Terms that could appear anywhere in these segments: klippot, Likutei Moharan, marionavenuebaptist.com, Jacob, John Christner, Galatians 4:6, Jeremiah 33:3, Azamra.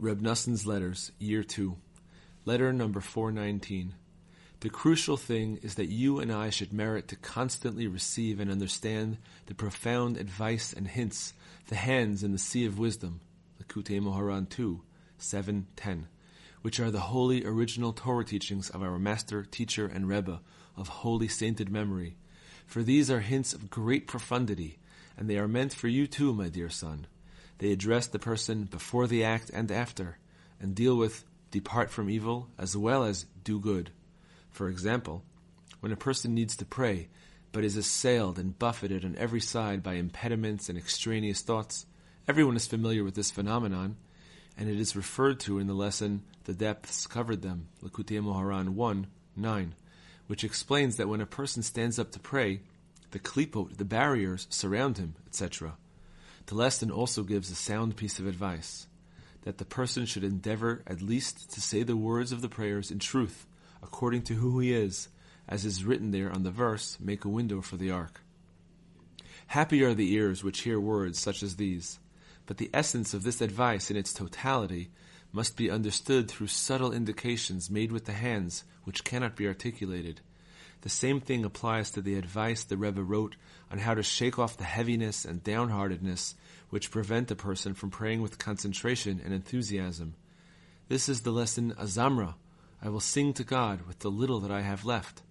Reb Nussin's Letters, Year 2, Letter number 419. The crucial thing is that you and I should merit to constantly receive and understand the profound advice and hints, the hands in the sea of wisdom, Likutei Moharan 2, 7:10, which are the holy original Torah teachings of our Master, Teacher, and Rebbe, of holy sainted memory. For these are hints of great profundity, and they are meant for you too, my dear son. They address the person before the act and after, and deal with depart from evil as well as do good. For example, when a person needs to pray, but is assailed and buffeted on every side by impediments and extraneous thoughts, everyone is familiar with this phenomenon, and it is referred to in the lesson, The Depths Covered Them, Likutei Moharan 1, 9, which explains that when a person stands up to pray, the klippot, the barriers, surround him, etc. The lesson also gives a sound piece of advice, that the person should endeavor at least to say the words of the prayers in truth, according to who he is, as is written there on the verse, Make a window for the ark. Happy are the ears which hear words such as these, but the essence of this advice in its totality must be understood through subtle indications made with the hands which cannot be articulated. The same thing applies to the advice the Rebbe wrote on how to shake off the heaviness and downheartedness which prevent a person from praying with concentration and enthusiasm. This is the lesson Azamra, I will sing to God with the little that I have left,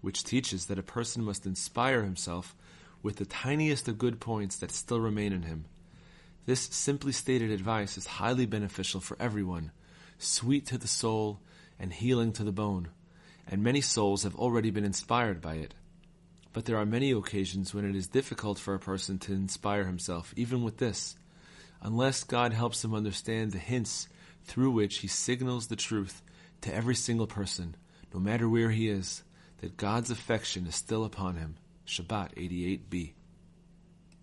which teaches that a person must inspire himself with the tiniest of good points that still remain in him. This simply stated advice is highly beneficial for everyone, sweet to the soul and healing to the bone, and many souls have already been inspired by it. But there are many occasions when it is difficult for a person to inspire himself, even with this, unless God helps him understand the hints through which he signals the truth to every single person, no matter where he is, that God's affection is still upon him. Shabbat 88b.